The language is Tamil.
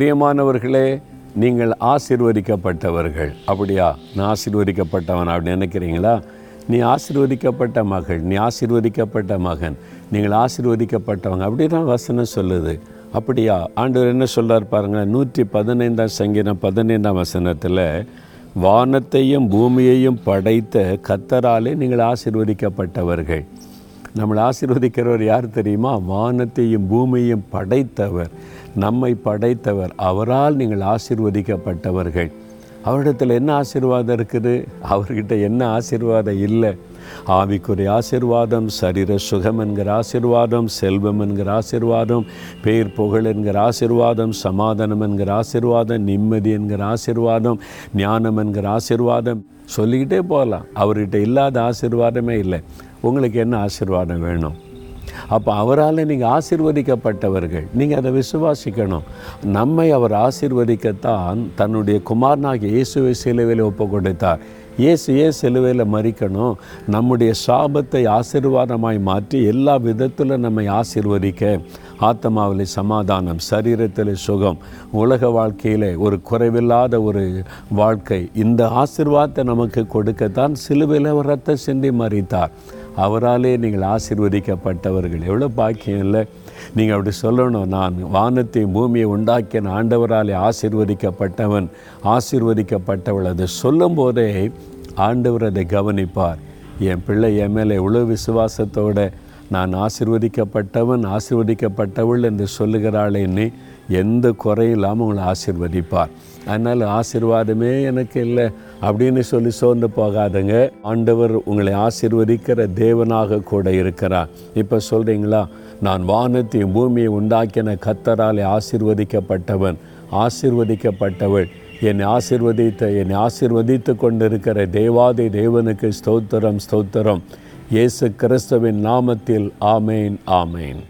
பிரியமானவர்களே, நீங்கள் ஆசீர்வதிக்கப்பட்டவர்கள். அப்படியா, நான் ஆசீர்வதிக்கப்பட்டவன் அப்படின்னு நினைக்கிறீங்களா? நீ ஆசீர்வதிக்கப்பட்ட மகள், நீ ஆசீர்வதிக்கப்பட்ட மகன், நீங்கள் ஆசீர்வதிக்கப்பட்டவங்க அப்படிதான் வசனம் சொல்லுது. அப்படியா, ஆண்டவர் என்ன சொல்கிறார் பாருங்கள். 115ஆம் சங்கீதம் 15ஆம் வசனத்தில், வானத்தையும் பூமியையும் படைத்த கர்த்தராலே நீங்கள் ஆசீர்வதிக்கப்பட்டவர்கள். நம்மளை ஆசீர்வதிக்கிறவர் யார் தெரியுமா? வானத்தையும் பூமியையும் படைத்தவர், நம்மை படைத்தவர், அவரால் நீங்கள் ஆசீர்வதிக்கப்பட்டவர்கள். அவரிடத்தில் என்ன ஆசீர்வாதம் இருக்குது? அவர்கிட்ட என்ன ஆசீர்வாதம் இல்லை? ஆவிக்குரிய ஆசீர்வாதம், சரீர சுகம் என்கிற ஆசீர்வாதம், செல்வம் என்கிற ஆசீர்வாதம், பேர் புகழ் என்கிற ஆசீர்வாதம், சமாதானம் என்கிற ஆசீர்வாதம், நிம்மதி என்கிற ஆசீர்வாதம், ஞானம் என்கிற ஆசீர்வாதம், சொல்லிக்கிட்டே போகலாம். அவர்கிட்ட இல்லாத ஆசீர்வாதமே இல்லை. உங்களுக்கு என்ன ஆசீர்வாதம் வேணும்? அப்போ அவரால் நீங்கள் ஆசீர்வதிக்கப்பட்டவர்கள். நீங்கள் அதை விசுவாசிக்கணும். நம்மை அவர் ஆசீர்வதிக்கத்தான் தன்னுடைய குமாரனாகிய இயேசுவை சிலுவையில் ஒப்பு கொடுத்தார். இயேசு ஏன் சிலுவையில் மறிக்கணும்? நம்முடைய சாபத்தை ஆசீர்வாதமாய் மாற்றி எல்லா விதத்தில் நம்மை ஆசீர்வதிக்க, ஆத்மாவிலே சமாதானம், சரீரத்திலே சுகம், உலக வாழ்க்கையிலே ஒரு குறைவில்லாத ஒரு வாழ்க்கை, இந்த ஆசீர்வாதத்தை நமக்கு கொடுக்கத்தான் சிலுவையில் ஒரு ரத்த சிந்தி மறித்தார். அவராலே நீங்கள் ஆசீர்வதிக்கப்பட்டவர்கள். எவ்வளோ பாக்கியம் இல்லை? நீங்கள் அப்படி சொல்லணும், நான் வானத்தையும் பூமியை உண்டாக்கின ஆண்டவராலே ஆசீர்வதிக்கப்பட்டவன், ஆசீர்வதிக்கப்பட்டவள். அதை சொல்லும் போதே ஆண்டவர் அதை கவனிப்பார். என் பிள்ளை என் மேலே எவ்வளோ விசுவாசத்தோடு நான் ஆசீர்வதிக்கப்பட்டவன், ஆசீர்வதிக்கப்பட்டவள் என்று சொல்லுகிறாளேன்னு எந்த குறையில்லாமல் உங்களை ஆசீர்வதிப்பார். அதனால் ஆசீர்வாதமே எனக்கு இல்லை அப்படின்னு சொல்லி சோர்ந்து போகாதுங்க. ஆண்டவர் உங்களை ஆசீர்வதிக்கிற தேவனாக கூட இருக்கிறார். இப்போ சொல்கிறீங்களா, நான் வானத்தையும் பூமியை உண்டாக்கின கர்த்தராலே ஆசீர்வதிக்கப்பட்டவன், ஆசீர்வதிக்கப்பட்டவள், என்னை ஆசீர்வதித்து கொண்டிருக்கிற தேவாதி தேவனுக்கு ஸ்தோத்திரம், ஸ்தோத்திரம். இயேசு கிறிஸ்துவின் நாமத்தில் ஆமேன், ஆமேன்.